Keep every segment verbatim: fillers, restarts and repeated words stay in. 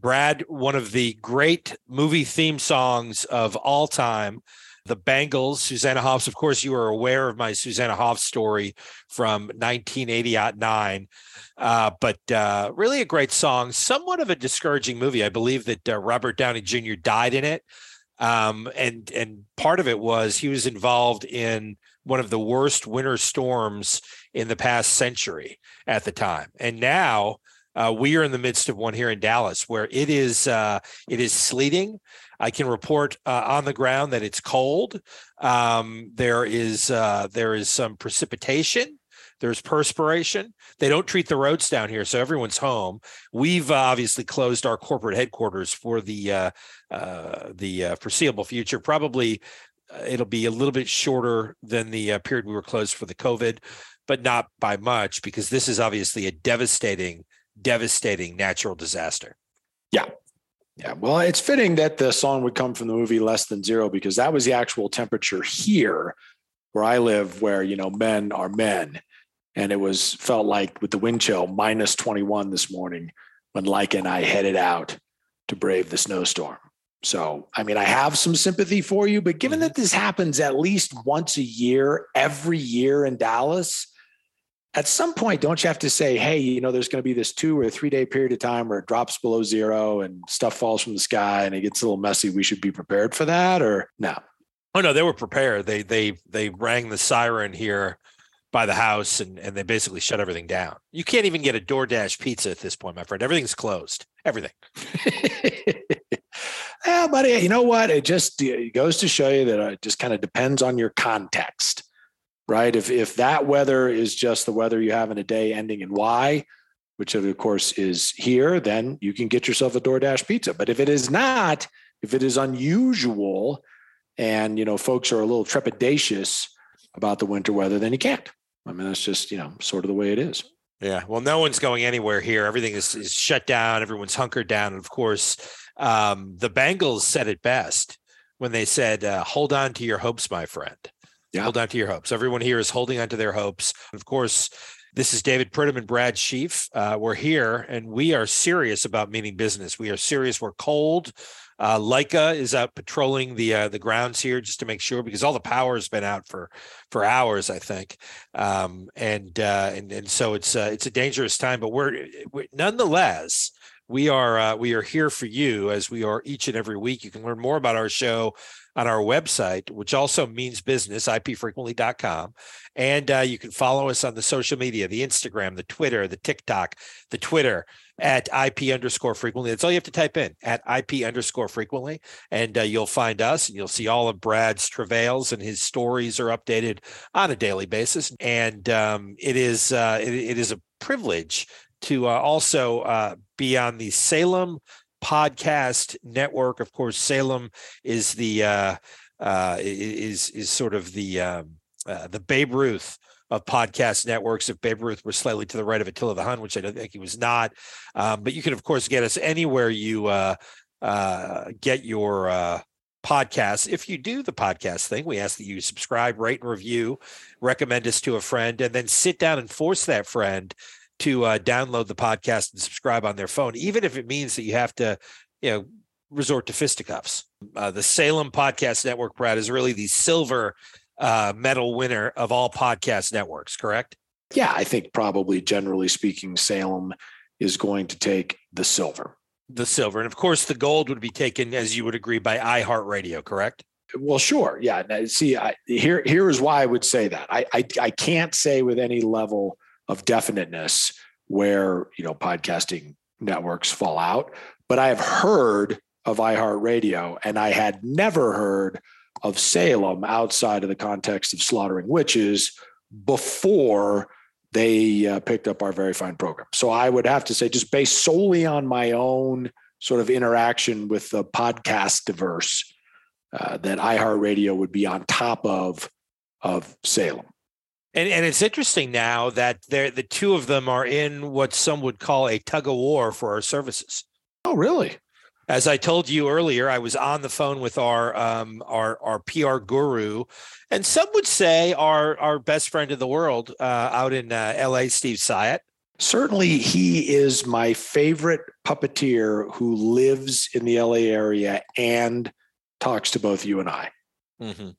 Brad, one of the great movie theme songs of all time, The Bangles, Susanna Hoffs. Of course, you are aware of my Susanna Hoffs story from nineteen eighty-nine, uh, but uh, really a great song, somewhat of a discouraging movie. I believe that uh, Robert Downey Junior died in it, um, and, and part of it was he was involved in one of the worst winter storms in the past century at the time, and now... Uh, we are in the midst of one here in Dallas where it is uh, it is sleeting. I can report uh, on the ground that it's cold. Um, there is uh, there is some precipitation. There's perspiration. They don't treat the roads down here, so everyone's home. We've obviously closed our corporate headquarters for the uh, uh, the uh, foreseeable future. Probably uh, it'll be a little bit shorter than the uh, period we were closed for the COVID, but not by much because this is obviously a devastating devastating natural disaster. Yeah. Yeah. Well, it's fitting that the song would come from the movie Less Than Zero, because that was the actual temperature here where I live, where, you know, men are men. And it was felt like with the wind chill minus twenty-one this morning when Leica and I headed out to brave the snowstorm. So, I mean, I have some sympathy for you, but given that this happens at least once a year, every year in Dallas, at some point, don't you have to say, hey, you know, there's going to be this two or three day period of time where it drops below zero and stuff falls from the sky and it gets a little messy. We should be prepared for that, or no? Oh, no, they were prepared. They they they rang the siren here by the house and, and they basically shut everything down. You can't even get a DoorDash pizza at this point, my friend. Everything's closed. Everything. Yeah, buddy, you know what? It just it goes to show you that it just kind of depends on your context. Right. If if that weather is just the weather you have in a day ending in Y, which of course is here, then you can get yourself a DoorDash pizza. But if it is not, if it is unusual and, you know, folks are a little trepidatious about the winter weather, then you can't. I mean, that's just, you know, sort of the way it is. Yeah. Well, no one's going anywhere here. Everything is, is shut down. Everyone's hunkered down. And of course, um, the Bengals said it best when they said, uh, hold on to your hopes, my friend. Yeah. Hold on to your hopes. Everyone here is holding on to their hopes. Of course, this is David Pridham and Brad Sheaf. Uh, we're here, and we are serious about meaning business. We are serious. We're cold. Uh, Leica is out patrolling the uh, the grounds here just to make sure, because all the power has been out for for hours, I think. Um, and, uh, and and so it's uh, it's a dangerous time, but we're, we're nonetheless. We are uh, we are here for you, as we are each and every week. You can learn more about our show on our website, which also means business, i p frequently dot com. And uh, you can follow us on the social media, the Instagram, the Twitter, the TikTok, the Twitter at IP underscore frequently. That's all you have to type in, at IP underscore frequently. And uh, you'll find us, and you'll see all of Brad's travails, and his stories are updated on a daily basis. And um, it is uh, it, it is a privilege to uh, also uh, be on the Salem Podcast Network. Of course, Salem is the uh, uh, is is sort of the um, uh, the Babe Ruth of podcast networks. If Babe Ruth were slightly to the right of Attila the Hun, which I don't think he was not, um, but you can of course get us anywhere you uh, uh, get your. Uh, Podcasts. If you do the podcast thing, we ask that you subscribe, rate, and review, recommend us to a friend, and then sit down and force that friend to uh, download the podcast and subscribe on their phone, even if it means that you have to, you know, resort to fisticuffs. Uh, the Salem Podcast Network, Brad, is really the silver uh, medal winner of all podcast networks, correct? Yeah, I think probably generally speaking, Salem is going to take the silver. The silver. And of course, the gold would be taken, as you would agree, by iHeartRadio, correct? Well, sure. Yeah. See, I, here, here is why I would say that. I, I, I can't say with any level of definiteness where, you know, podcasting networks fall out, but I have heard of iHeartRadio, and I had never heard of Salem outside of the context of slaughtering witches before they uh, picked up our very fine program. So I would have to say, just based solely on my own sort of interaction with the podcast diverse, Uh, that iHeartRadio would be on top of of Salem. And and it's interesting now that they're, the two of them are in what some would call a tug of war for our services. Oh, really? As I told you earlier, I was on the phone with our um, our our P R guru, and some would say our our best friend in the world uh, out in uh, L A, Steve Syatt. Certainly, he is my favorite puppeteer who lives in the L A area and talks to both you and I. Mm-hmm.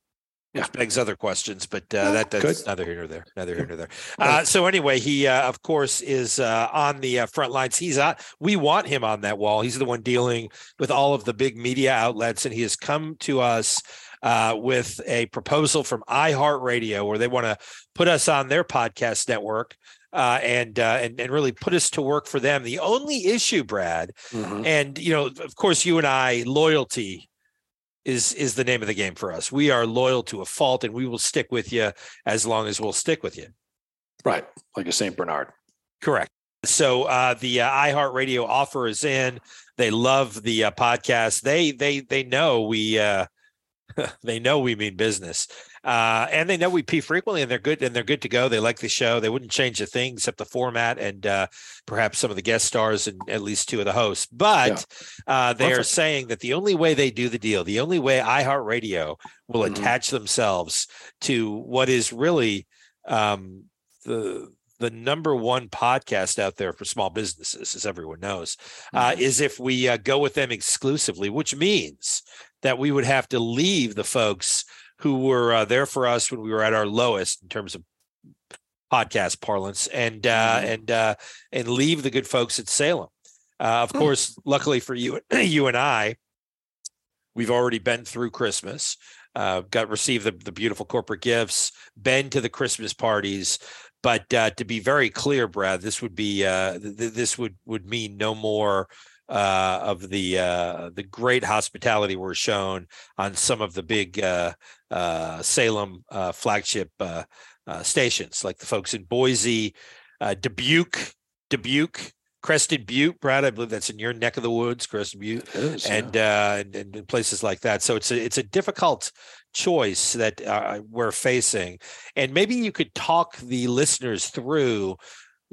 Yeah. Which begs other questions, but uh, yeah, that, that's good. Neither here nor there. Neither here nor there. Uh, so anyway, he, uh, of course, is uh, on the uh, front lines. He's on, we want him on that wall. He's the one dealing with all of the big media outlets, and he has come to us uh, with a proposal from iHeartRadio where they want to put us on their podcast network. Uh, and, uh, and and really put us to work for them. The only issue, Brad, mm-hmm. and, you know, of course, you and I, loyalty is is the name of the game for us. We are loyal to a fault, and we will stick with you as long as we'll stick with you. Right. Like a Saint Bernard. Correct. So uh, the uh, iHeartRadio offer is in. They love the uh, podcast. They they they know we uh, they know we mean business. Uh, and they know we pee frequently, and they're good, and they're good to go. They like the show. They wouldn't change a thing except the format and uh, perhaps some of the guest stars and at least two of the hosts. But yeah. uh, they Perfect. are saying that the only way they do the deal, the only way iHeartRadio will mm-hmm. attach themselves to what is really um, the the number one podcast out there for small businesses, as everyone knows, mm-hmm. uh, is if we uh, go with them exclusively, which means that we would have to leave the folks who were uh, there for us when we were at our lowest in terms of podcast parlance, and uh, and uh, and leave the good folks at Salem. Uh, of course, luckily for you, you and I, we've already been through Christmas, uh, got received the, the beautiful corporate gifts, been to the Christmas parties. But uh, to be very clear, Brad, this would be uh, th- this would would mean no more uh, of the uh, the great hospitality we're shown on some of the big Uh, Uh, Salem uh, flagship uh, uh, stations, like the folks in Boise, uh, Dubuque, Dubuque, Crested Butte, Brad. I believe that's in your neck of the woods, Crested Butte, is, and, yeah. uh, and and places like that. So it's a, it's a difficult choice that uh, we're facing, and maybe you could talk the listeners through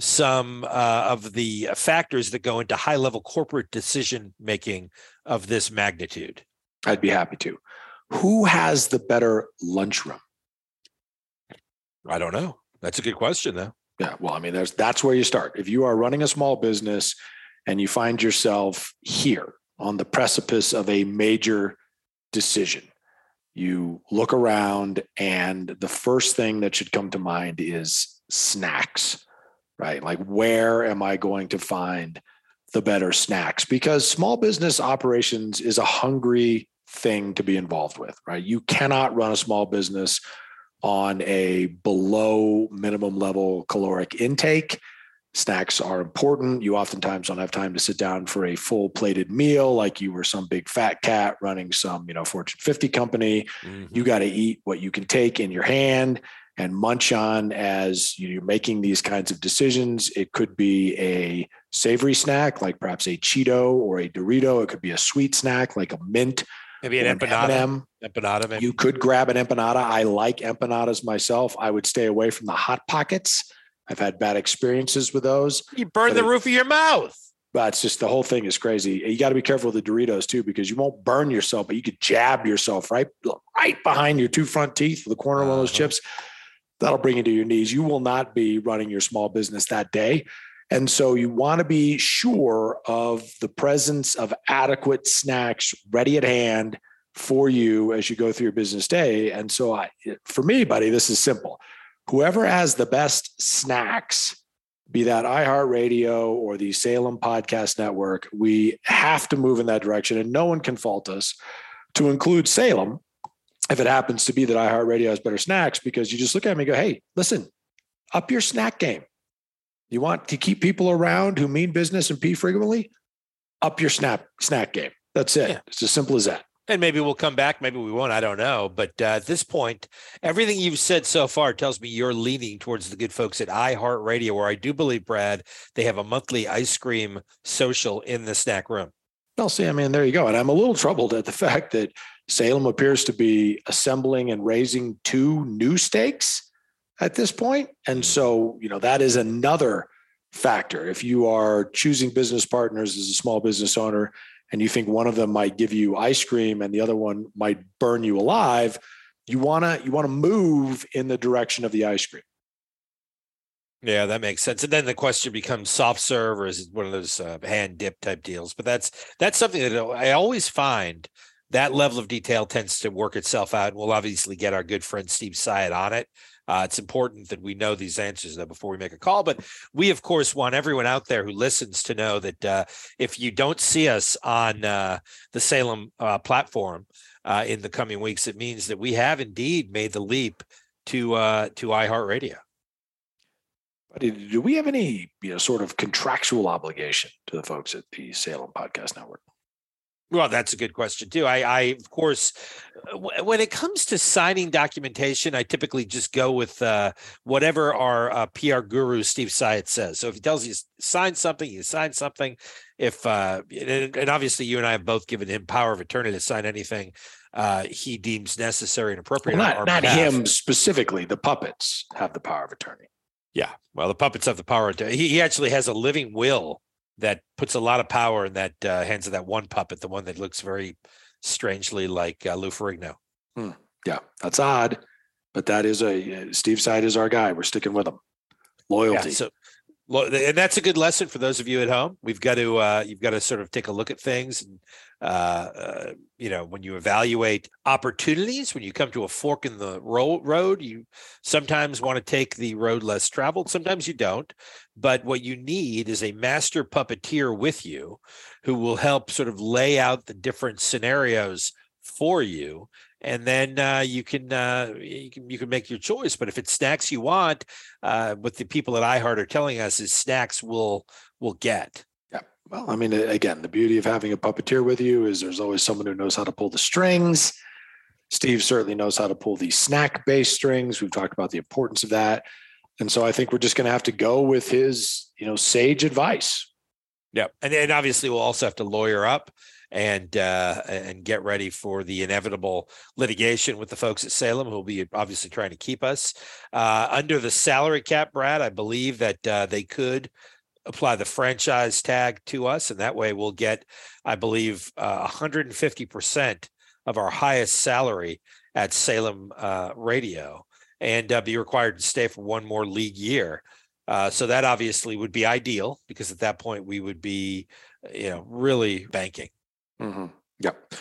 some uh, of the factors that go into high level corporate decision making of this magnitude. I'd be happy to. Who has the better lunchroom? I don't know. That's a good question, though. Yeah. Well, I mean, there's, that's where you start. If you are running a small business and you find yourself here on the precipice of a major decision, you look around and the first thing that should come to mind is snacks, right? Like, where am I going to find the better snacks? Because small business operations is a hungry thing to be involved with, right? You cannot run a small business on a below minimum level caloric intake. Snacks are important. You oftentimes don't have time to sit down for a full plated meal, like you were some big fat cat running some, you know, Fortune fifty company. Mm-hmm. You got to eat what you can take in your hand and munch on as you're making these kinds of decisions. It could be a savory snack, like perhaps a Cheeto or a Dorito. It could be a sweet snack, like a mint. Maybe an, an empanada. empanada maybe. You could grab an empanada. I like empanadas myself. I would stay away from the hot pockets. I've had bad experiences with those. You burn the it, roof of your mouth. But it's just, the whole thing is crazy. You got to be careful with the Doritos too, because you won't burn yourself, but you could jab yourself right, right behind your two front teeth, the corner of one of those chips. That'll bring you to your knees. You will not be running your small business that day. And so you want to be sure of the presence of adequate snacks ready at hand for you as you go through your business day. And so I, for me, buddy, this is simple. Whoever has the best snacks, be that iHeartRadio or the Salem Podcast Network, we have to move in that direction, and no one can fault us, to include Salem if it happens to be that iHeartRadio has better snacks, because you just look at me and go, hey, listen, up your snack game. You want to keep people around who mean business and pee frequently? Up your snap snack game. That's it. Yeah. It's as simple as that. And maybe we'll come back. Maybe we won't. I don't know. But uh, at this point, everything you've said so far tells me you're leaning towards the good folks at iHeartRadio, where I do believe, Brad, they have a monthly ice cream social in the snack room. Well, see, I mean, there you go. And I'm a little troubled at the fact that Salem appears to be assembling and raising two new stakes at this point. And so, you know, that is another factor. If you are choosing business partners as a small business owner, and you think one of them might give you ice cream and the other one might burn you alive, you want to you want to move in the direction of the ice cream. Yeah, that makes sense. And then the question becomes soft serve, or is it one of those uh, hand dip type deals? But that's that's something that I always find, that level of detail tends to work itself out. We'll obviously get our good friend Steve Syatt on it. Uh, it's important that we know these answers, though, before we make a call. But we, of course, want everyone out there who listens to know that uh, if you don't see us on uh, the Salem uh, platform uh, in the coming weeks, it means that we have indeed made the leap to uh, to iHeartRadio. Do we have any you know, sort of contractual obligation to the folks at the Salem Podcast Network? Well, that's a good question, too. I, I, of course, w- when it comes to signing documentation, I typically just go with uh, whatever our uh, P R guru, Steve Syatt, says. So if he tells you to sign something, you sign something. If uh, and, and obviously you and I have both given him power of attorney to sign anything uh, he deems necessary and appropriate. Well, not not him specifically. The puppets have the power of attorney. Yeah. Well, the puppets have the power of attorney. He, he actually has a living will that puts a lot of power in that uh, hands of that one puppet, the one that looks very strangely like uh, Lou Ferrigno. Hmm. Yeah, that's odd, but that is a uh, Steve Side is our guy. We're sticking with him. Loyalty. Yeah, so, lo- and that's a good lesson for those of you at home. We've got to uh, you've got to sort of take a look at things. And, uh, uh, you know, when you evaluate opportunities, when you come to a fork in the ro- road, you sometimes want to take the road less traveled. Sometimes you don't. But what you need is a master puppeteer with you who will help sort of lay out the different scenarios for you. And then uh, you can uh, you can you can make your choice. But if it's snacks you want, uh, what the people at iHeart are telling us is snacks will will get. Yeah. Well, I mean, again, the beauty of having a puppeteer with you is there's always someone who knows how to pull the strings. Steve certainly knows how to pull the snack-based strings. We've talked about the importance of that. And so I think we're just going to have to go with his, you know, sage advice. Yeah. And, and obviously we'll also have to lawyer up and uh, and get ready for the inevitable litigation with the folks at Salem, who will be obviously trying to keep us uh, under the salary cap, Brad. I believe that uh, they could apply the franchise tag to us. And that way we'll get, I believe, uh, one hundred fifty percent of our highest salary at Salem uh, Radio. And uh, be required to stay for one more league year. Uh, so that obviously would be ideal, because at that point we would be, you know, really banking. Mm-hmm. Yep. one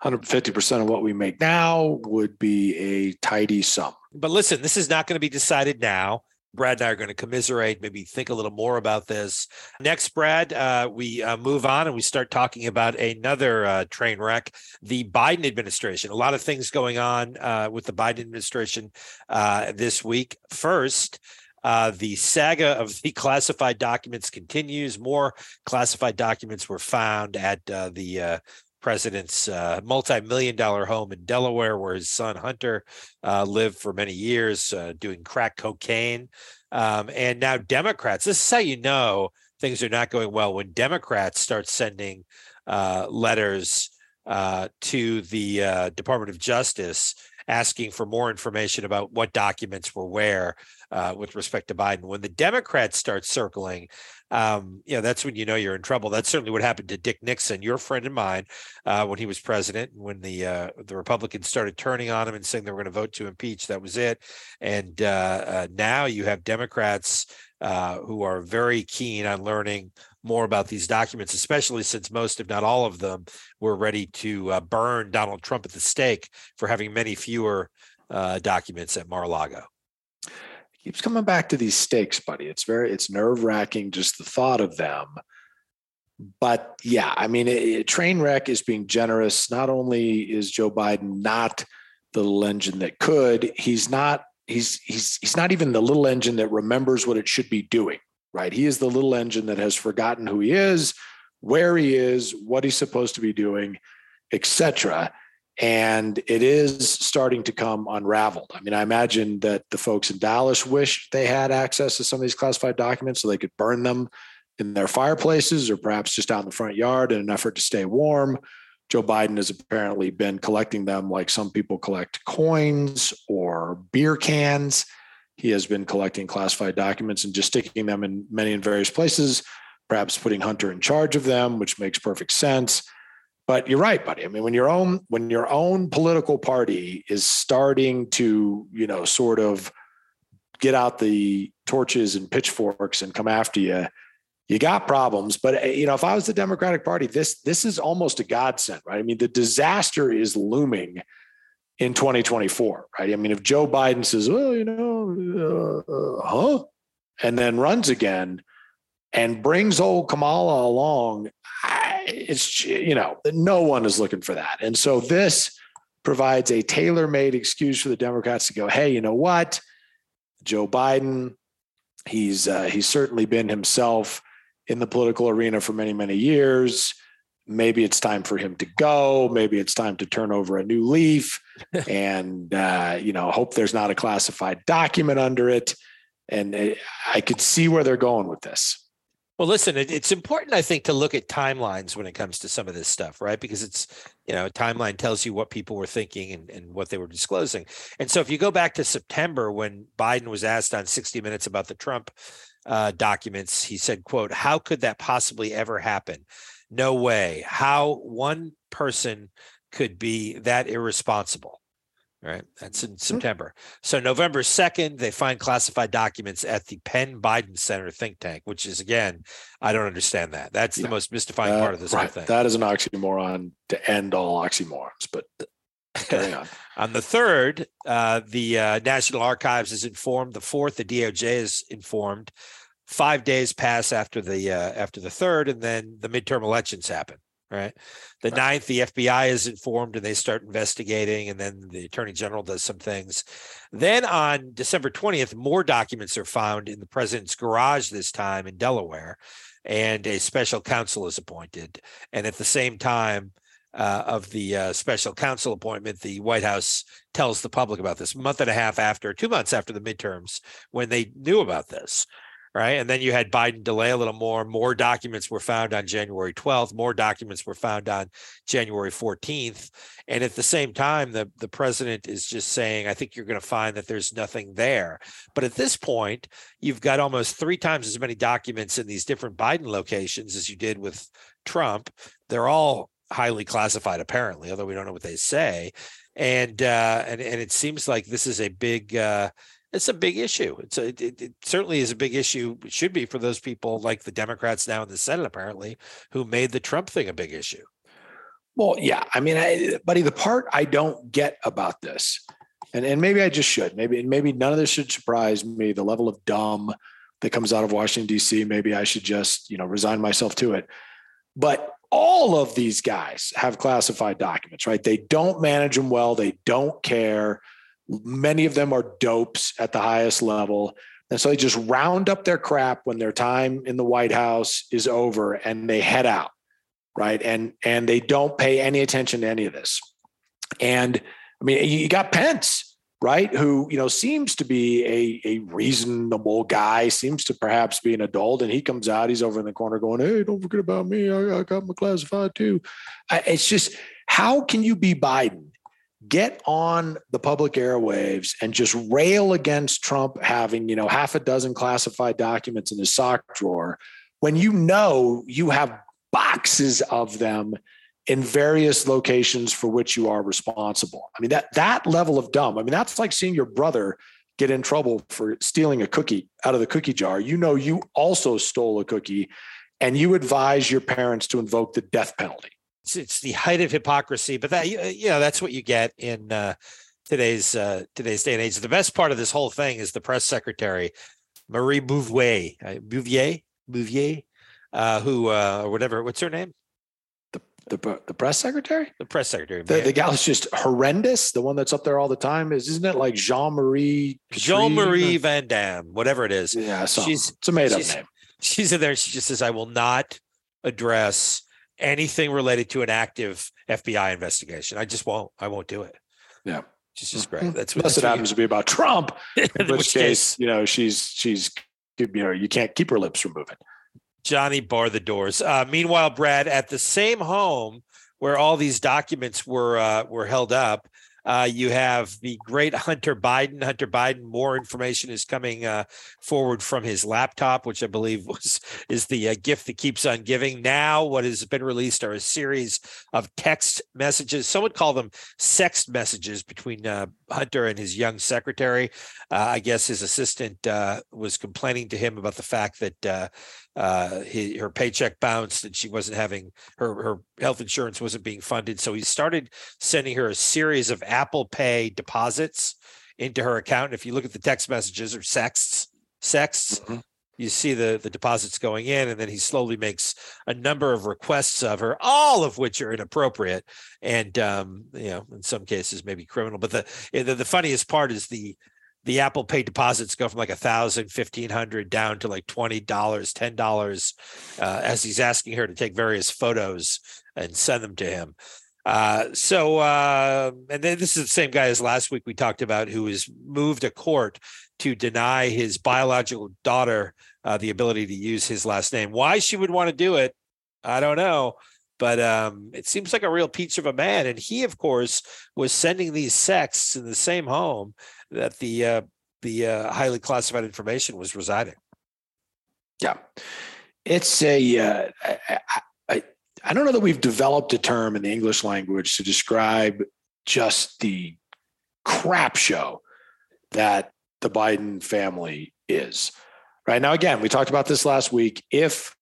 hundred fifty percent of what we make now would be a tidy sum. But listen, this is not going to be decided now. Brad and I are going to commiserate, maybe think a little more about this. Next, Brad, uh, we uh, move on and we start talking about another uh, train wreck, the Biden administration. A lot of things going on uh, with the Biden administration uh, this week. First, uh, the saga of the classified documents continues. More classified documents were found at uh, the uh president's uh, multi-million dollar home in Delaware, where his son Hunter uh, lived for many years uh, doing crack cocaine. Um, and now Democrats, this is how you know things are not going well, when Democrats start sending uh, letters uh, to the uh, Department of Justice asking for more information about what documents were where uh, with respect to Biden. When the Democrats start circling, Um, you know, that's when you know you're in trouble. That's certainly what happened to Dick Nixon, your friend and mine, uh, when he was president, when the uh, the Republicans started turning on him and saying they were going to vote to impeach. That was it. And uh, uh, now you have Democrats uh, who are very keen on learning more about these documents, especially since most, if not all of them, were ready to uh, burn Donald Trump at the stake for having many fewer uh, documents at Mar-a-Lago. Keeps coming back to these stakes, buddy. It's very, it's nerve wracking, just the thought of them. But yeah, I mean, a train wreck is being generous. Not only is Joe Biden not the little engine that could. He's not, he's, he's, he's not even the little engine that remembers what it should be doing, right? He is the little engine that has forgotten who he is, where he is, what he's supposed to be doing, et cetera. And it is starting to come unraveled. I mean, I imagine that the folks in Dallas wish they had access to some of these classified documents so they could burn them in their fireplaces or perhaps just out in the front yard in an effort to stay warm. Joe Biden has apparently been collecting them like some people collect coins or beer cans. He has been collecting classified documents and just sticking them in many and various places, perhaps putting Hunter in charge of them, which makes perfect sense. But you're right, buddy. I mean, when your own when your own political party is starting to, you know, sort of get out the torches and pitchforks and come after you, you got problems. But, you know, if I was the Democratic Party, this this is almost a godsend, right? I mean, the disaster is looming in twenty twenty-four, right? I mean, if Joe Biden says, well, you know, uh, uh, huh, and then runs again and brings old Kamala along, it's, you know, no one is looking for that. And so this provides a tailor-made excuse for the Democrats to go, hey, you know what, Joe Biden, he's, uh, he's certainly been himself in the political arena for many, many years. Maybe it's time for him to go. Maybe it's time to turn over a new leaf and, uh, you know, hope there's not a classified document under it. And it, I could see where they're going with this. Well, listen, it, it's important, I think, to look at timelines when it comes to some of this stuff, right? Because it's, you know, a timeline tells you what people were thinking and, and what they were disclosing. And so if you go back to September, when Biden was asked on sixty minutes about the Trump uh, documents, he said, quote, how could that possibly ever happen? No way. How one person could be that irresponsible. All right. That's in September. So November second, they find classified documents at the Penn Biden Center think tank, which is, again, I don't understand that. That's yeah. the most mystifying uh, part of this right. whole thing. That is an oxymoron to end all oxymorons, but carry on. On the third, uh, the uh, National Archives is informed. The fourth, the D O J is informed. Five days pass after the uh, after the third, and then the midterm elections happen. Right. The right. ninth, the F B I is informed and they start investigating. And then the attorney general does some things. Then on December twentieth, more documents are found in the president's garage, this time in Delaware. And a special counsel is appointed. And at the same time uh, of the uh, special counsel appointment, the White House tells the public about this month and a half after, two months after the midterms, when they knew about this. Right. And then you had Biden delay a little more. More documents were found on January twelfth. More documents were found on January fourteenth. And at the same time, the, the president is just saying, I think you're going to find that there's nothing there. But at this point, you've got almost three times as many documents in these different Biden locations as you did with Trump. They're all highly classified, apparently, although we don't know what they say. And uh, and, and it seems like this is a big uh It's a big issue. It's a, it, it certainly is a big issue. It should be for those people like the Democrats now in the Senate, apparently, who made the Trump thing a big issue. Well, yeah. I mean, I, buddy, the part I don't get about this, and, and maybe I just should, maybe, maybe none of this should surprise me, the level of dumb that comes out of Washington, D C, maybe I should just, you know, resign myself to it. But all of these guys have classified documents, right? They don't manage them well. They don't care. Many of them are dopes at the highest level. And so they just round up their crap when their time in the White House is over and they head out, right? And and they don't pay any attention to any of this. And I mean, you got Pence, right? Who, you know, seems to be a, a reasonable guy, seems to perhaps be an adult. And he comes out, he's over in the corner going, hey, don't forget about me. I, I got my classified too. It's just, how can you be Biden? Get on the public airwaves and just rail against Trump having, you know, half a dozen classified documents in his sock drawer when you know you have boxes of them in various locations for which you are responsible. I mean, that that level of dumb, I mean, that's like seeing your brother get in trouble for stealing a cookie out of the cookie jar. You know, you also stole a cookie and you advise your parents to invoke the death penalty. It's the height of hypocrisy, but that, you know, that's what you get in uh, today's uh, today's day and age. The best part of this whole thing is the press secretary, Marie Bouvier, uh, Bouvier, Bouvier, uh, who uh, or whatever. What's her name? The The, the press secretary? The press secretary. The, the gal is just horrendous. The one that's up there all the time is, isn't it like Jean-Marie? Jean-Marie Van Damme, whatever it is. Yeah, so she's, it's a made-up she's, name. She's in there. She just says, I will not address anything related to an active F B I investigation. I just won't. I won't do it. Yeah. She's just great. That's what Unless that's it happens to be about Trump, in which, which case, you know, she's, she's, you know, you can't keep her lips from moving. Johnny, bar the doors. Uh, meanwhile, Brad, at the same home where all these documents were uh, were held up, uh, you have the great Hunter Biden. Hunter Biden, more information is coming uh, forward from his laptop, which I believe was is the uh, gift that keeps on giving. Now what has been released are a series of text messages. Some would call them sext messages between uh, Hunter and his young secretary. Uh, I guess his assistant uh, was complaining to him about the fact that uh, Uh, he, her paycheck bounced and she wasn't having her, her health insurance wasn't being funded. So he started sending her a series of Apple Pay deposits into her account. And if you look at the text messages or sexts, sexts, mm-hmm. you see the, the deposits going in, and then he slowly makes a number of requests of her, all of which are inappropriate. And, um, you know, in some cases maybe criminal, but the, the, the funniest part is the, The Apple Pay deposits go from like one thousand dollars, fifteen hundred dollars down to like twenty dollars, ten dollars uh, as he's asking her to take various photos and send them to him. Uh, so, uh, and then this is the same guy as last week we talked about, who has moved a court to deny his biological daughter uh, the ability to use his last name. Why she would want to do it, I don't know. But um, it seems like a real peach of a man. And he, of course, was sending these sexts in the same home that the uh, the uh, highly classified information was residing. Yeah, it's a uh, I, I, I don't know that we've developed a term in the English language to describe just the crap show that the Biden family is right now. Again, we talked about this last week. If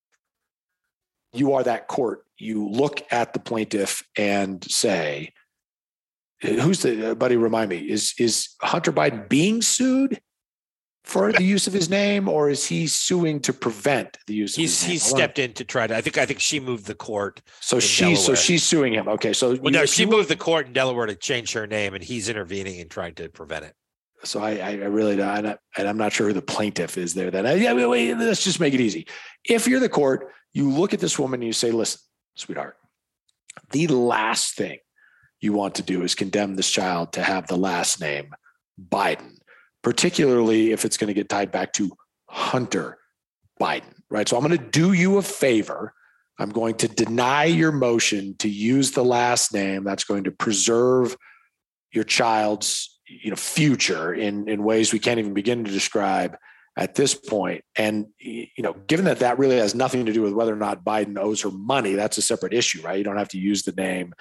you are that court, you look at the plaintiff and say, who's the buddy? Remind me, is, is Hunter Biden being sued for the use of his name, or is he suing to prevent the use of he's, his name? He stepped in to try to, I think, I think she moved the court. So she, so she's suing him. Okay. So well, you, no, she you, moved the court in Delaware to change her name, and he's intervening and trying to prevent it. So I, I really don't, and I'm not sure who the plaintiff is there. Then I, yeah, wait, wait, let's just make it easy. If you're the court, you look at this woman and you say, listen, sweetheart, the last thing you want to do is condemn this child to have the last name Biden, particularly if it's going to get tied back to Hunter Biden, right? So I'm going to do you a favor. I'm going to deny your motion to use the last name. That's going to preserve your child's, you know, future in, in ways we can't even begin to describe at this point. And, you know, given that that really has nothing to do with whether or not Biden owes her money, that's a separate issue, right? You don't have to use the name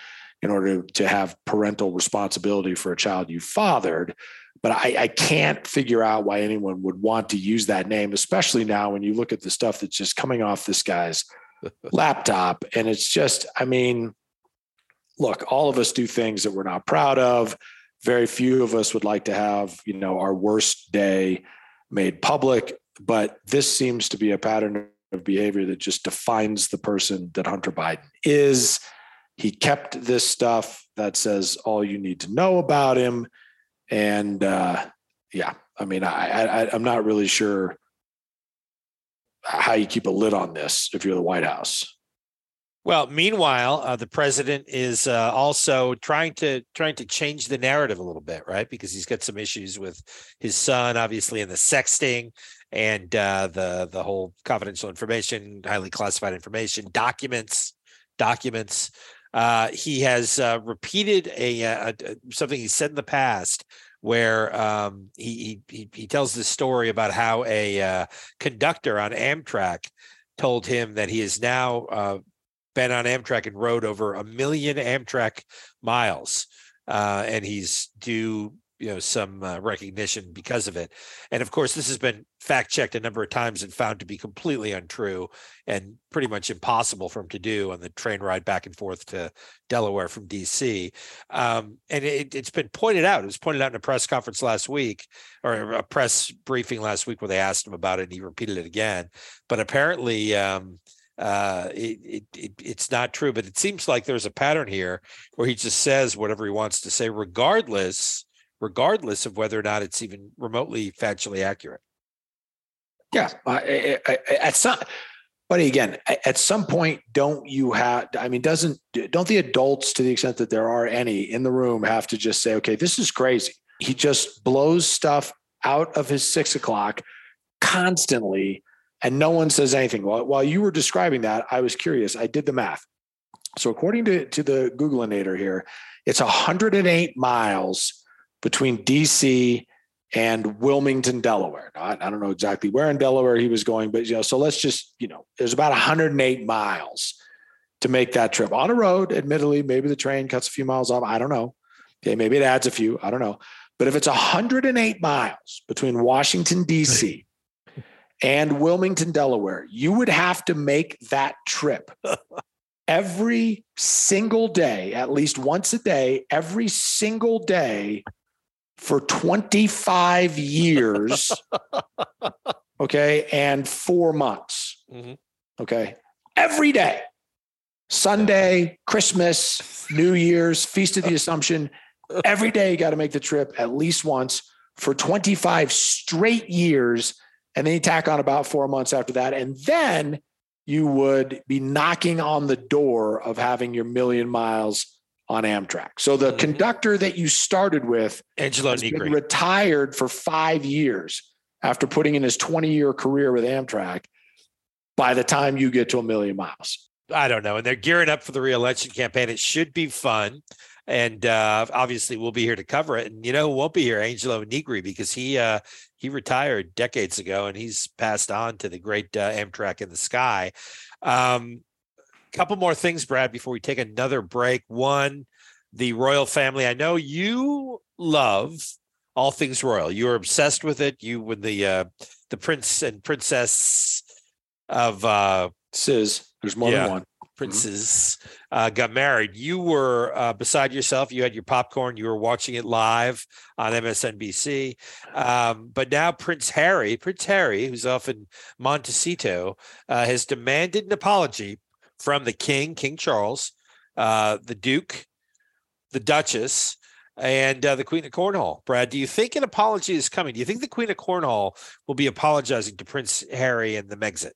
in order to have parental responsibility for a child you fathered. But I, I can't figure out why anyone would want to use that name, especially now when you look at the stuff that's just coming off this guy's laptop. And it's just, I mean, look, all of us do things that we're not proud of. Very few of us would like to have, you know, our worst day made public, but this seems to be a pattern of behavior that just defines the person that Hunter Biden is. He kept this stuff that says all you need to know about him. And uh, yeah, I mean, I, I, I'm not really sure how you keep a lid on this if you're the White House. Well, meanwhile, uh, the president is uh, also trying to trying to change the narrative a little bit, right? Because he's got some issues with his son, obviously, and the sexting and uh, the the whole confidential information, highly classified information, documents, documents. Uh, he has uh, repeated a, a, a something he said in the past, where um, he, he he tells this story about how a uh, conductor on Amtrak told him that he is now Uh, been on Amtrak and rode over a million Amtrak miles. Uh, and he's due, you know, some uh, recognition because of it. And of course, this has been fact checked a number of times and found to be completely untrue and pretty much impossible for him to do on the train ride back and forth to Delaware from D C. Um, and it, it's been pointed out. It was pointed out in a press conference last week, or a press briefing last week, where they asked him about it, and he repeated it again. But apparently, um, uh, it, it, it's not true. But it seems like there's a pattern here where he just says whatever he wants to say, regardless, regardless of whether or not it's even remotely factually accurate. Yeah. I, I, I, at some, but again, at some point, don't you have, I mean, doesn't, don't the adults, to the extent that there are any in the room, have to just say, okay, this is crazy. He just blows stuff out of his six o'clock constantly, and no one says anything. While, while you were describing that, I was curious. I did the math. So according to, to the Googlinator here, it's one hundred eight miles between D C and Wilmington, Delaware. Now, I, I don't know exactly where in Delaware he was going, but, you know, so let's just, you know, there's about one hundred eight miles to make that trip on a road. Admittedly, maybe the train cuts a few miles off. I don't know. Okay. Maybe it adds a few, I don't know. But if it's one hundred eight miles between Washington, D C and Wilmington, Delaware, you would have to make that trip every single day, at least once a day, every single day for twenty-five years. Okay. And four months. Mm-hmm. Okay. Every day, Sunday, Christmas, New Year's, Feast of the Assumption, every day you got to make the trip at least once for twenty-five straight years. And then you tack on about four months after that. And then you would be knocking on the door of having your million miles on Amtrak. So the mm-hmm. conductor that you started with, Angelo has been retired for five years after putting in his twenty-year career with Amtrak by the time you get to a million miles. I don't know. And they're gearing up for the reelection campaign. It should be fun. And uh, obviously, we'll be here to cover it. And you know who won't be here? Angelo Negri, because he uh, he retired decades ago, and he's passed on to the great uh, Amtrak in the sky. Um, couple more things, Brad, before we take another break. One, the royal family. I know you love all things royal. You're obsessed with it. You with the uh, the prince and princess of uh, Sis. There's more yeah. than one. Princes uh, got married. You were uh, beside yourself. You had your popcorn. You were watching it live on M S N B C. Um, but now Prince Harry, Prince Harry, who's off in Montecito, uh, has demanded an apology from the king, King Charles, uh, the Duke, the Duchess, and uh, the Queen of Cornwall. Brad, do you think an apology is coming? Do you think the Queen of Cornwall will be apologizing to Prince Harry and the Megxit?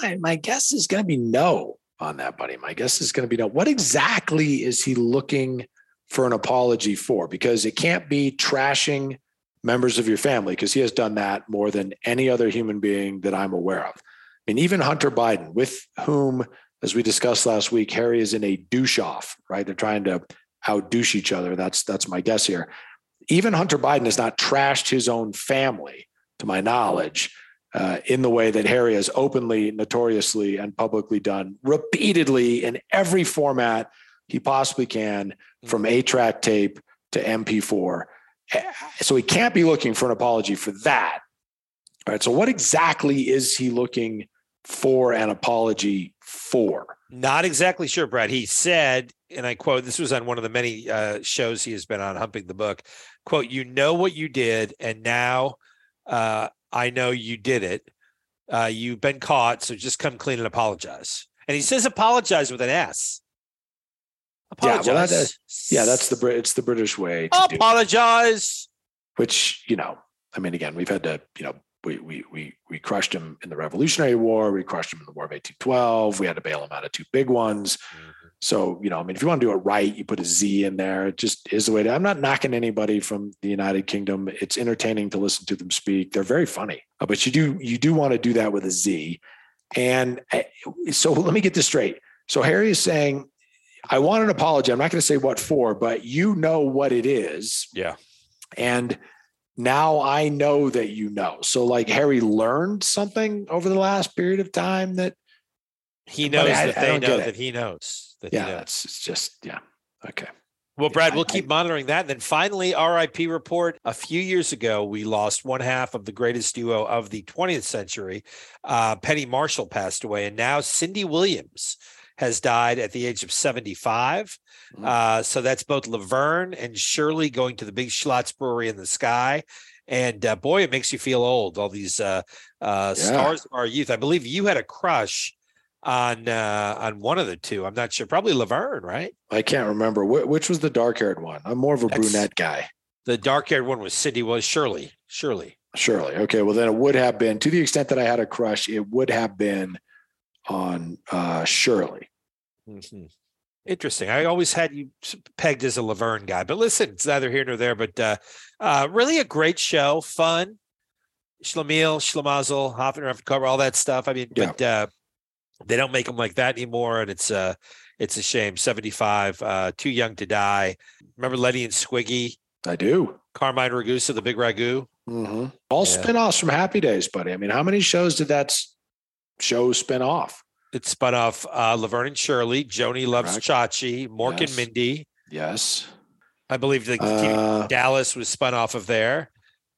My, my guess is going to be no on that, buddy. My guess is going to be no. What exactly is he looking for an apology for? Because it can't be trashing members of your family, because he has done that more than any other human being that I'm aware of. I mean, even Hunter Biden, with whom, as we discussed last week, Harry is in a douche-off, right? They're trying to out-douche each other. That's, that's my guess here. Even Hunter Biden has not trashed his own family, to my knowledge, Uh, in the way that Harry has openly, notoriously, and publicly done repeatedly in every format he possibly can, from eight track tape to M P four. So he can't be looking for an apology for that. All right. So what exactly is he looking for an apology for? Not exactly sure, Brad. He said, and I quote, this was on one of the many uh, shows he has been on, Humping the Book, quote, "You know what you did, and now uh, I know you did it. Uh, you've been caught, so just come clean and apologize." And he says apologize with an S. Apologize. Yeah, well, that, uh, yeah that's the it's the British way to apologize. Do it. Which, you know, I mean, again, we've had to, you know, we we we we crushed him in the Revolutionary War. We crushed him in the War of eighteen twelve. We had to bail him out of two big ones. Mm-hmm. So, you know, I mean, if you want to do it right, you put a Z in there. It just is the way to. I'm not knocking anybody from the United Kingdom. It's entertaining to listen to them speak. They're very funny, but you do, you do want to do that with a Z. And so let me get this straight. So Harry is saying, I want an apology. I'm not going to say what for, but you know what it is. Yeah. And now I know that, you know, so like Harry learned something over the last period of time that he knows, I, that they know that he knows. Yeah, that's it's just, yeah. Okay. Well, Brad, yeah, we'll I, keep I, monitoring that. And then finally, R I P report. A few years ago, we lost one half of the greatest duo of the twentieth century. Uh, Penny Marshall passed away. And now Cindy Williams has died at the age of seventy-five. Mm-hmm. Uh, so that's both Laverne and Shirley going to the Big Schlotts Brewery in the Sky. And uh, boy, it makes you feel old. All these uh, uh, yeah. stars of our youth. I believe you had a crush on uh, on one of the two. I'm not sure. Probably Laverne, right? I can't remember. Wh- which was the dark-haired one? I'm more of a That's, brunette guy. The dark-haired one was Cindy, was Shirley. Shirley. Shirley. Okay. Well, then it would have been, to the extent that I had a crush, it would have been on uh, Shirley. Mm-hmm. Interesting. I always had you pegged as a Laverne guy, but listen, it's neither here nor there, but uh, uh, really a great show. Fun. Schlemiel, Schlemazel, Hoffenraff cover, all that stuff. I mean, yeah. but uh, they don't make them like that anymore. And it's, uh, it's a shame. seventy-five, uh, too young to die. Remember Letty and Squiggy? I do. Carmine Ragusa, the big ragu. Mm-hmm. All yeah. spinoffs from Happy Days, buddy. I mean, how many shows did that show spin off? It spun off uh, Laverne and Shirley, Joni Loves Correct. Chachi, Mork yes. and Mindy. Yes. I believe the uh, Dallas was spun off of there.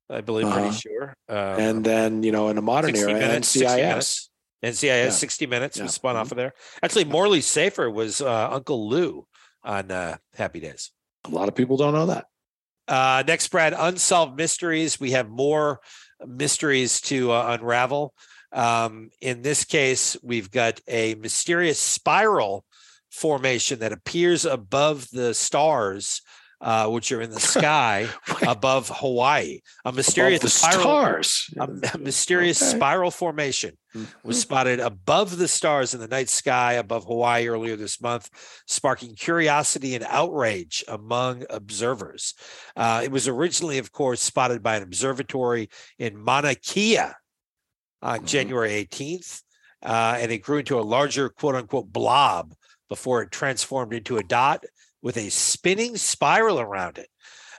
I believe, uh-huh. pretty sure. Um, and then, you know, in the modern era, minutes, N C I S. N C I S, yeah. sixty Minutes yeah. was spun mm-hmm. off of there. Actually, Morley Safer was uh, Uncle Lou on uh, Happy Days. A lot of people don't know that. Uh, next, Brad, Unsolved Mysteries. We have more mysteries to uh, unravel. Um, in this case, we've got a mysterious spiral formation that appears above the stars, uh, which are in the sky above Hawaii. A mysterious above the spiral, stars. A, a mysterious okay. spiral formation mm-hmm. was spotted above the stars in the night sky above Hawaii earlier this month, sparking curiosity and outrage among observers. Uh, it was originally, of course, spotted by an observatory in Mauna Kea on mm-hmm. January eighteenth, uh, and it grew into a larger quote-unquote blob before it transformed into a dot with a spinning spiral around it.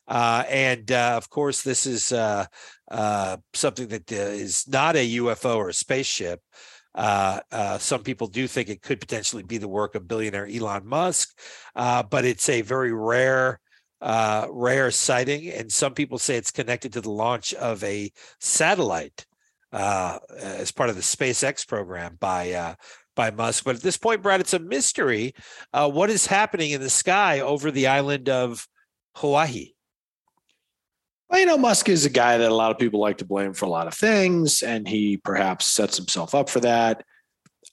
Uh, and, uh, of course, this is uh, uh, something that uh, is not a U F O or a spaceship. Uh, uh, some people do think it could potentially be the work of billionaire Elon Musk, uh, but it's a very rare uh, rare sighting, and some people say it's connected to the launch of a satellite uh as part of the SpaceX program by uh by Musk. But at this point, Brad, it's a mystery. Uh what is happening in the sky over the island of Hawaii? Well, you know, Musk is a guy that a lot of people like to blame for a lot of things, and he perhaps sets himself up for that.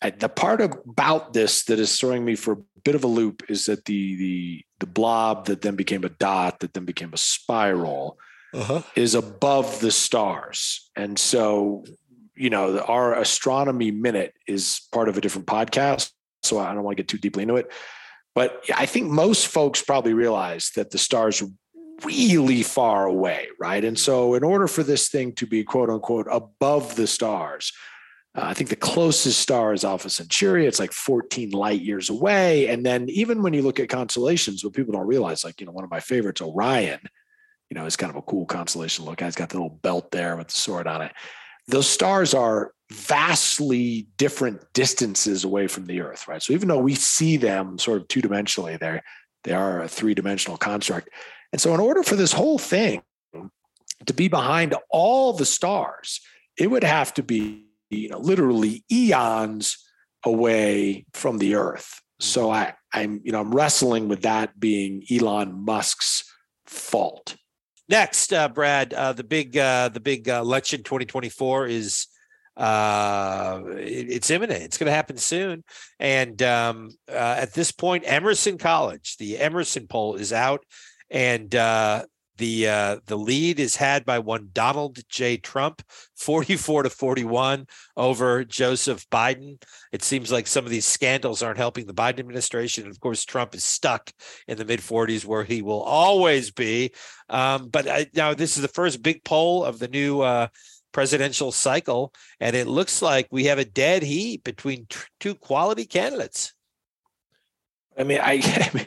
I, the part about this that is throwing me for a bit of a loop is that the the the blob that then became a dot that then became a spiral Uh-huh. is above the stars. And so, you know, the, our astronomy minute is part of a different podcast, so I don't want to get too deeply into it. But I think most folks probably realize that the stars are really far away, right? And so in order for this thing to be, quote unquote, above the stars, uh, I think the closest star is Alpha Centauri. It's like fourteen light years away. And then even when you look at constellations, what people don't realize, like, you know, one of my favorites, Orion, you know, it's kind of a cool constellation look. It's got the little belt there with the sword on it. Those stars are vastly different distances away from the Earth, right? So even though we see them sort of two-dimensionally, they're, they are a three-dimensional construct. And so in order for this whole thing to be behind all the stars, it would have to be, you know, literally eons away from the Earth. So I, I'm, you know, I'm wrestling with that being Elon Musk's fault. Next, uh, Brad, uh, the big uh, the big uh, election twenty twenty-four is uh, it, it's imminent. It's going to happen soon. And um, uh, at this point, Emerson College, the Emerson poll is out, and uh, the uh, the lead is had by one Donald J. Trump, forty-four to forty-one over Joseph Biden. It seems like some of these scandals aren't helping the Biden administration. And of course, Trump is stuck in the mid forties where he will always be. Um, but I, now this is the first big poll of the new uh, presidential cycle. And it looks like we have a dead heat between t- two quality candidates. I mean, I,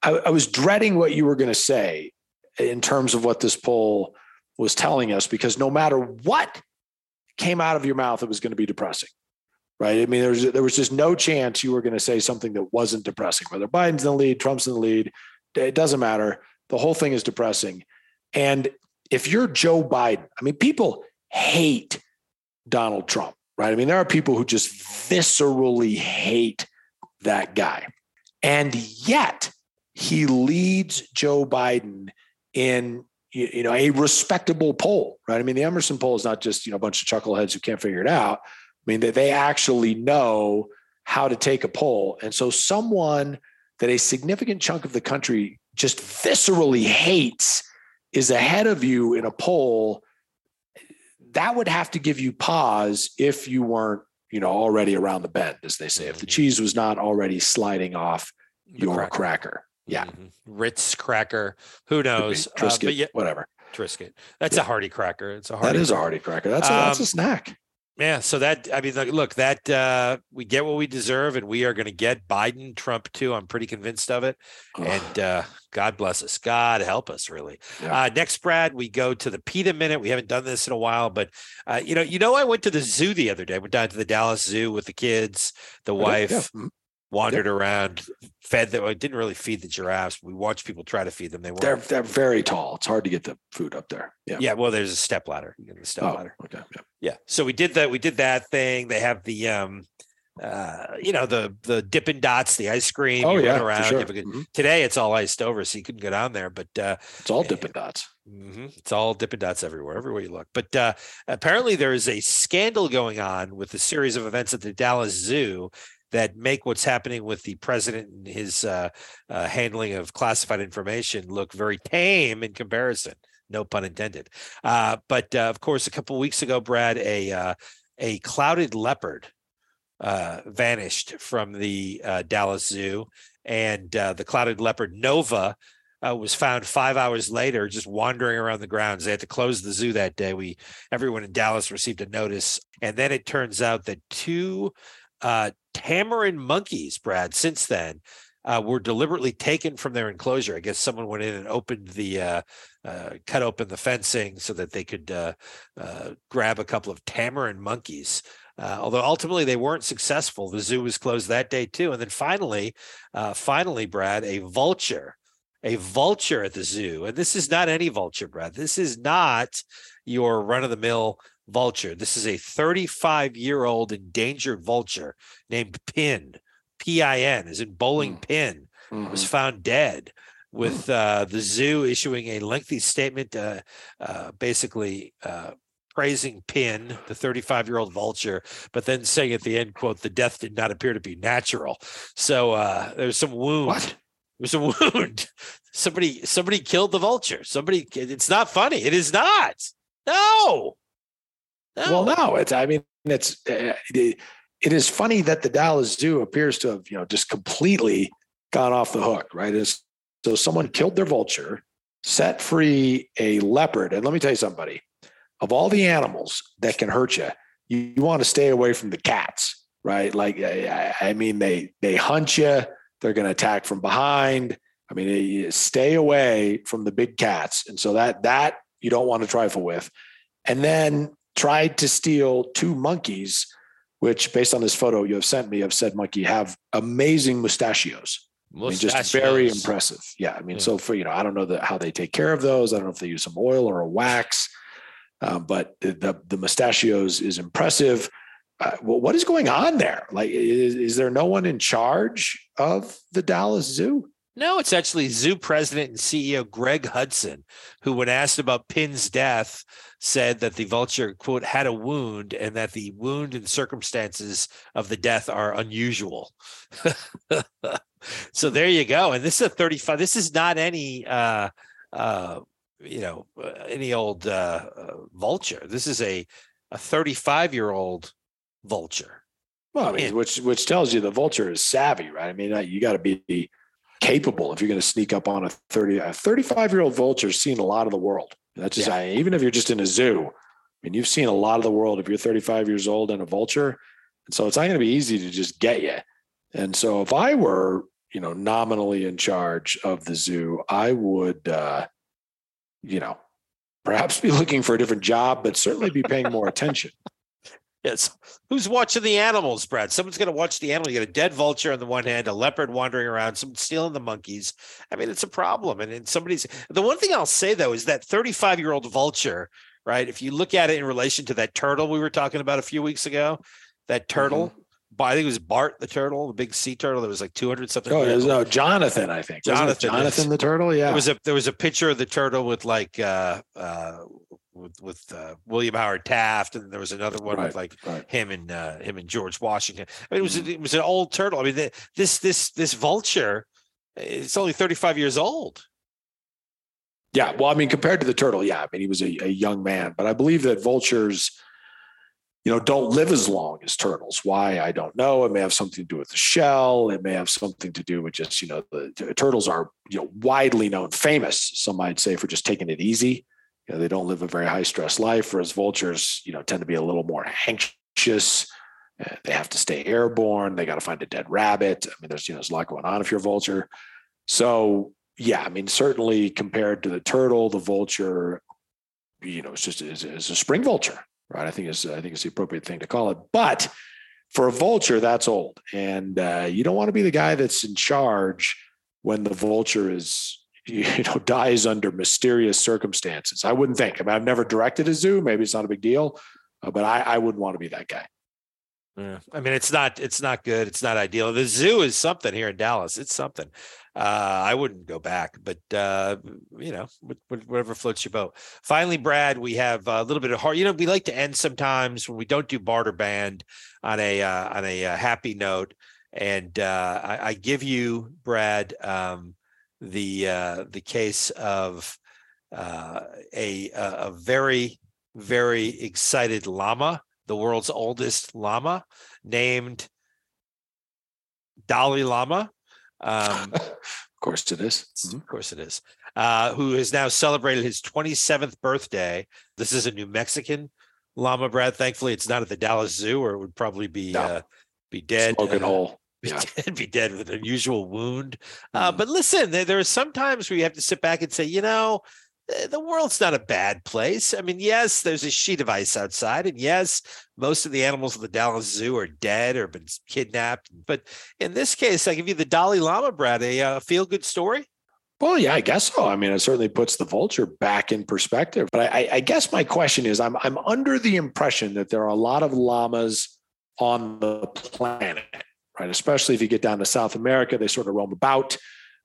I, I was dreading what you were going to say in terms of what this poll was telling us, because no matter what came out of your mouth, it was going to be depressing, right? I mean, there was, there was just no chance you were going to say something that wasn't depressing, whether Biden's in the lead, Trump's in the lead, it doesn't matter. The whole thing is depressing. And if you're Joe Biden, I mean, people hate Donald Trump, right? I mean, there are people who just viscerally hate that guy. And yet he leads Joe Biden in you, you know, a respectable poll, right? I mean, the Emerson poll is not just, you know, a bunch of chuckleheads who can't figure it out. I mean, that they, they actually know how to take a poll. And so someone that a significant chunk of the country just viscerally hates is ahead of you in a poll, that would have to give you pause if you weren't, you know, already around the bend, as they say, if the cheese was not already sliding off your cracker. cracker. Yeah. Mm-hmm. Ritz cracker. Who knows? Triscuit, uh, but yeah, whatever. Triscuit. That's yeah. a hearty cracker. It's a hearty That is cracker. a hearty cracker. That's a, um, that's a snack. Yeah. So that, I mean, look, that uh, we get what we deserve, and we are going to get Biden, Trump too. I'm pretty convinced of it. Oh. And uh, God bless us. God help us, really. Yeah. Uh, next, Brad, we go to the PETA minute. We haven't done this in a while, but uh, you know, you know, I went to the zoo the other day. I went down to the Dallas Zoo with the kids, the wife. Yeah. Mm-hmm. Wandered yep. around, fed them. I didn't really feed the giraffes. We watched people try to feed them. They were they're they're very tall. It's hard to get the food up there. Yeah. Yeah. Well, there's a step ladder. You get the step oh, ladder. Okay. Yeah. yeah. So we did that. We did that thing. They have the um, uh, you know, the the Dippin' Dots, the ice cream. Oh you yeah. Run around. For sure. You have a good, mm-hmm. Today it's all iced over, so you couldn't go down there. But uh, it's all Dippin' Dots. Mm-hmm. It's all Dippin' Dots everywhere, everywhere you look. But uh, apparently there is a scandal going on with a series of events at the Dallas Zoo that make what's happening with the president and his uh, uh, handling of classified information look very tame in comparison. No pun intended. Uh, but uh, of course, a couple of weeks ago, Brad, a uh, a clouded leopard uh, vanished from the uh, Dallas Zoo, and uh, the clouded leopard Nova uh, was found five hours later, just wandering around the grounds. They had to close the zoo that day. We everyone in Dallas received a notice, and then it turns out that two. Uh, Tamarin monkeys, Brad, since then, uh, were deliberately taken from their enclosure. I guess someone went in and opened the, uh, uh, cut open the fencing so that they could uh, uh, grab a couple of tamarin monkeys. Uh, although ultimately they weren't successful. The zoo was closed that day too. And then finally, uh, finally, Brad, a vulture, a vulture at the zoo. And this is not any vulture, Brad. This is not your run-of-the-mill vulture. This is a thirty-five-year-old endangered vulture named Pin, P I N, as in bowling mm. pin, mm-hmm. was found dead, with uh, the zoo issuing a lengthy statement uh, uh, basically uh, praising Pin, the thirty-five-year-old vulture, but then saying at the end, quote, the death did not appear to be natural. So uh, there's some wound. What? There's a wound. somebody, somebody killed the vulture. Somebody, it's not funny. It is not. No. No. Well, no, it's, I mean, it's, uh, it, it is funny that the Dallas Zoo appears to have, you know, just completely gone off the hook, right? It's, so someone killed their vulture, set free a leopard. And let me tell you somebody, of all the animals that can hurt you, you, you want to stay away from the cats, right? Like, I, I mean, they, they hunt you, they're going to attack from behind. I mean, you stay away from the big cats. And so that, that you don't want to trifle with. And then tried to steal two monkeys, which based on this photo you have sent me of said monkey have amazing mustachios. mustachios. I mean, just very impressive. Yeah. I mean, yeah. so for, you know, I don't know the, how they take care of those. I don't know if they use some oil or a wax, uh, but the, the, the mustachios is impressive. Uh, well, what is going on there? Like, is, is there no one in charge of the Dallas Zoo? No, it's actually zoo president and C E O Greg Hudson, who, when asked about Pin's death, said that the vulture, quote, had a wound, and that the wound and circumstances of the death are unusual. So there you go. And this is a thirty-five. This is not any, uh, uh, you know, any old uh, uh, vulture. This is a a thirty-five-year-old vulture. Well, I mean, and, which which tells you the vulture is savvy, right? I mean, you got to be capable if you're going to sneak up on a thirty a thirty-five year old vulture. Seen a lot of the world. That's just yeah. I, even if you're just in a zoo, I mean, you've seen a lot of the world if you're thirty-five years old and a vulture. And so it's not going to be easy to just get you. And so if I were, you know, nominally in charge of the zoo, I would uh you know, perhaps be looking for a different job, but certainly be paying more attention. Yes. Who's watching the animals, Brad? Someone's going to watch the animal. You got a dead vulture on the one hand, a leopard wandering around, someone stealing the monkeys. I mean, it's a problem. And, and somebody's the one thing I'll say, though, is that thirty-five-year-old vulture, right? If you look at it in relation to that turtle we were talking about a few weeks ago, that turtle, mm-hmm. I think it was Bart the turtle, the big sea turtle. There was like two hundred something. Oh, there's no Jonathan, I think. Jonathan, Jonathan the turtle. Yeah. There was a there was a picture of the turtle with like uh, uh, with with uh, William Howard Taft, and there was another one right, with like right. him and uh, him and George Washington. I mean, it was it was an old turtle. I mean, the, this this this vulture, it's only thirty-five years old. Yeah, well, I mean, compared to the turtle, yeah, I mean, he was a, a young man, but I believe that vultures, you know, don't live as long as turtles. Why? I don't know. It may have something to do with the shell. It may have something to do with just, you know, the, the turtles are, you know, widely known, famous, some might say, for just taking it easy. You know, they don't live a very high stress life, whereas vultures, you know, tend to be a little more anxious. They have to stay airborne. They got to find a dead rabbit. I mean, there's, you know, there's a lot going on if you're a vulture. So, yeah, I mean, certainly compared to the turtle, the vulture, you know, it's just is a spring vulture, right? I think it's I think it's the appropriate thing to call it. But for a vulture, that's old, and uh, you don't want to be the guy that's in charge when the vulture is, you know, dies under mysterious circumstances. I wouldn't think. I mean, I've never directed a zoo. Maybe it's not a big deal, uh, but I, I wouldn't want to be that guy. Yeah. I mean, it's not it's not good. It's not ideal. The zoo is something here in Dallas. It's something. Uh, I wouldn't go back, but, uh, you know, whatever floats your boat. Finally, Brad, we have a little bit of heart. You know, we like to end sometimes when we don't do barter band on a uh, on a uh, happy note. And uh, I, I give you, Brad, um, the uh, the case of uh, a a very, very excited llama, the world's oldest llama, named Dalai Lama. Um, of course it is. Mm-hmm. Of course it is. Uh, who has now celebrated his twenty-seventh birthday. This is a New Mexican llama, Brad. Thankfully, it's not at the Dallas Zoo, or it would probably be no. uh, be dead. Smoking uh, hole. Be, yeah. dead, be dead with an unusual wound. Uh, mm. But listen, there, there are some times where you have to sit back and say, you know, the world's not a bad place. I mean, yes, there's a sheet of ice outside, and yes, most of the animals of the Dallas Zoo are dead or been kidnapped. But in this case, I give you the Dalai Lama, Brad, a uh, feel-good story. Well, yeah, I guess so. I mean, it certainly puts the vulture back in perspective. But I, I guess my question is, I'm I'm under the impression that there are a lot of llamas on the planet, right? Especially if you get down to South America, they sort of roam about.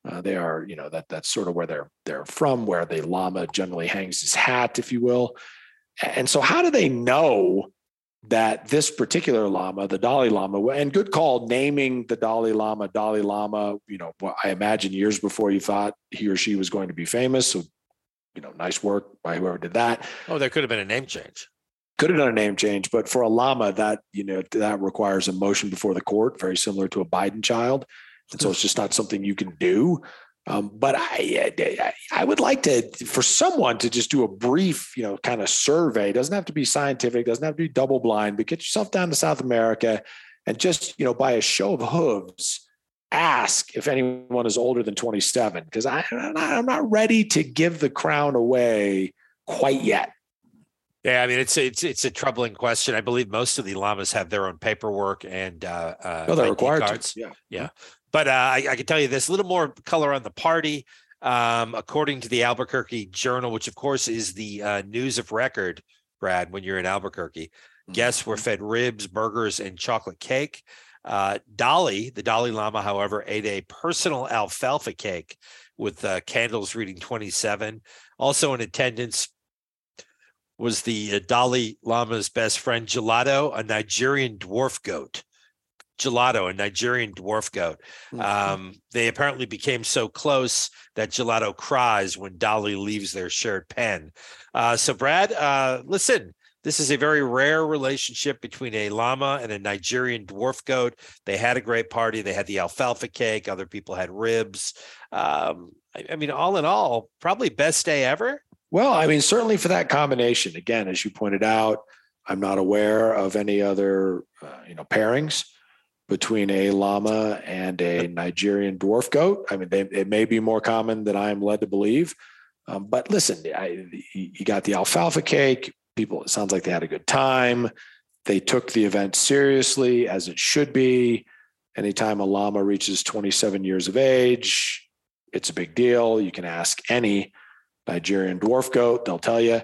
Uh, they are, you know, that that's sort of where they're they're from, where the llama generally hangs his hat, if you will. And so how do they know that this particular llama, the Dalai Lama, and good call naming the Dalai Lama, Dalai Lama, you know, I imagine years before you thought he or she was going to be famous. So, you know, nice work by whoever did that. Oh, there could have been a name change. Could have done a name change, but for a llama, that, you know, that requires a motion before the court, very similar to a Biden child. And so it's just not something you can do. Um, but I, I I would like to, for someone to just do a brief, you know, kind of survey. It doesn't have to be scientific, doesn't have to be double blind, but get yourself down to South America and just, you know, by a show of hooves, ask if anyone is older than twenty-seven, because I'm not ready to give the crown away quite yet. Yeah, I mean, it's it's it's a troubling question. I believe most of the llamas have their own paperwork and uh, uh, no, they're required cards. To. Yeah, yeah. But uh, I, I can tell you this: a little more color on the party. Um, according to the Albuquerque Journal, which of course is the uh, news of record, Brad, when you're in Albuquerque, mm-hmm. guests were fed ribs, burgers, and chocolate cake. Uh, Dolly, the Dalai Lama, however, ate a personal alfalfa cake with uh, candles reading twenty-seven. Also in attendance was the uh, Dalai Lama's best friend, Gelato, a Nigerian dwarf goat. Gelato, a Nigerian dwarf goat. Mm-hmm. Um, they apparently became so close that Gelato cries when Dolly leaves their shared pen. Uh, so, Brad, uh, listen, this is a very rare relationship between a llama and a Nigerian dwarf goat. They had a great party. They had the alfalfa cake. Other people had ribs. Um, I, I mean, all in all, probably best day ever. Well, I mean, certainly for that combination. Again, as you pointed out, I'm not aware of any other, uh, you know, pairings between a llama and a Nigerian dwarf goat. I mean, they, it may be more common than I'm led to believe. Um, but listen, I, you got the alfalfa cake. People, it sounds like they had a good time. They took the event seriously, as it should be. Anytime a llama reaches twenty-seven years of age, it's a big deal. You can ask any Nigerian dwarf goat, they'll tell you.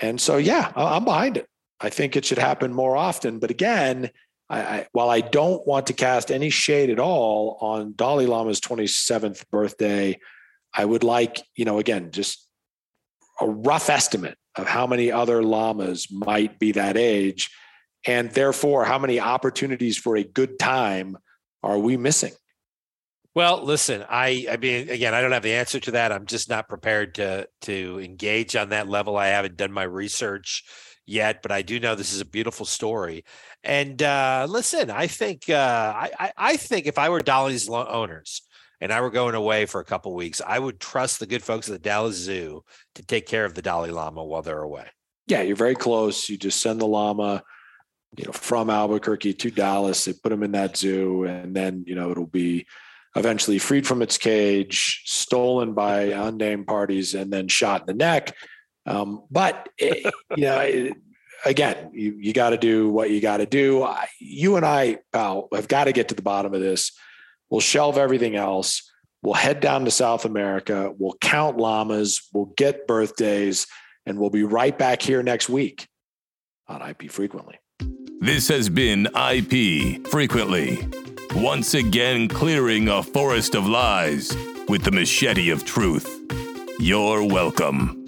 And so, yeah, I'm behind it. I think it should happen more often. But again, I, I, while I don't want to cast any shade at all on Dalai Lama's twenty-seventh birthday, I would like, you know, again, just a rough estimate of how many other lamas might be that age, and therefore how many opportunities for a good time are we missing? Well, listen, I, I mean, again, I don't have the answer to that. I'm just not prepared to, to engage on that level. I haven't done my research yet, but I do know this is a beautiful story. And uh, listen, I think, uh, I, I, I think if I were Dolly's owners and I were going away for a couple of weeks, I would trust the good folks at the Dallas Zoo to take care of the Dalai Lama while they're away. Yeah, you're very close. You just send the llama, you know, from Albuquerque to Dallas. They put him in that zoo, and then, you know, it'll be eventually freed from its cage, stolen by unnamed parties, and then shot in the neck. Um, but, it, you know, it, again, you, you got to do what you got to do. I, you and I, pal, have got to get to the bottom of this. We'll shelve everything else. We'll head down to South America. We'll count llamas. We'll get birthdays. And we'll be right back here next week on I P Frequently. This has been I P Frequently. Once again, clearing a forest of lies with the machete of truth. You're welcome.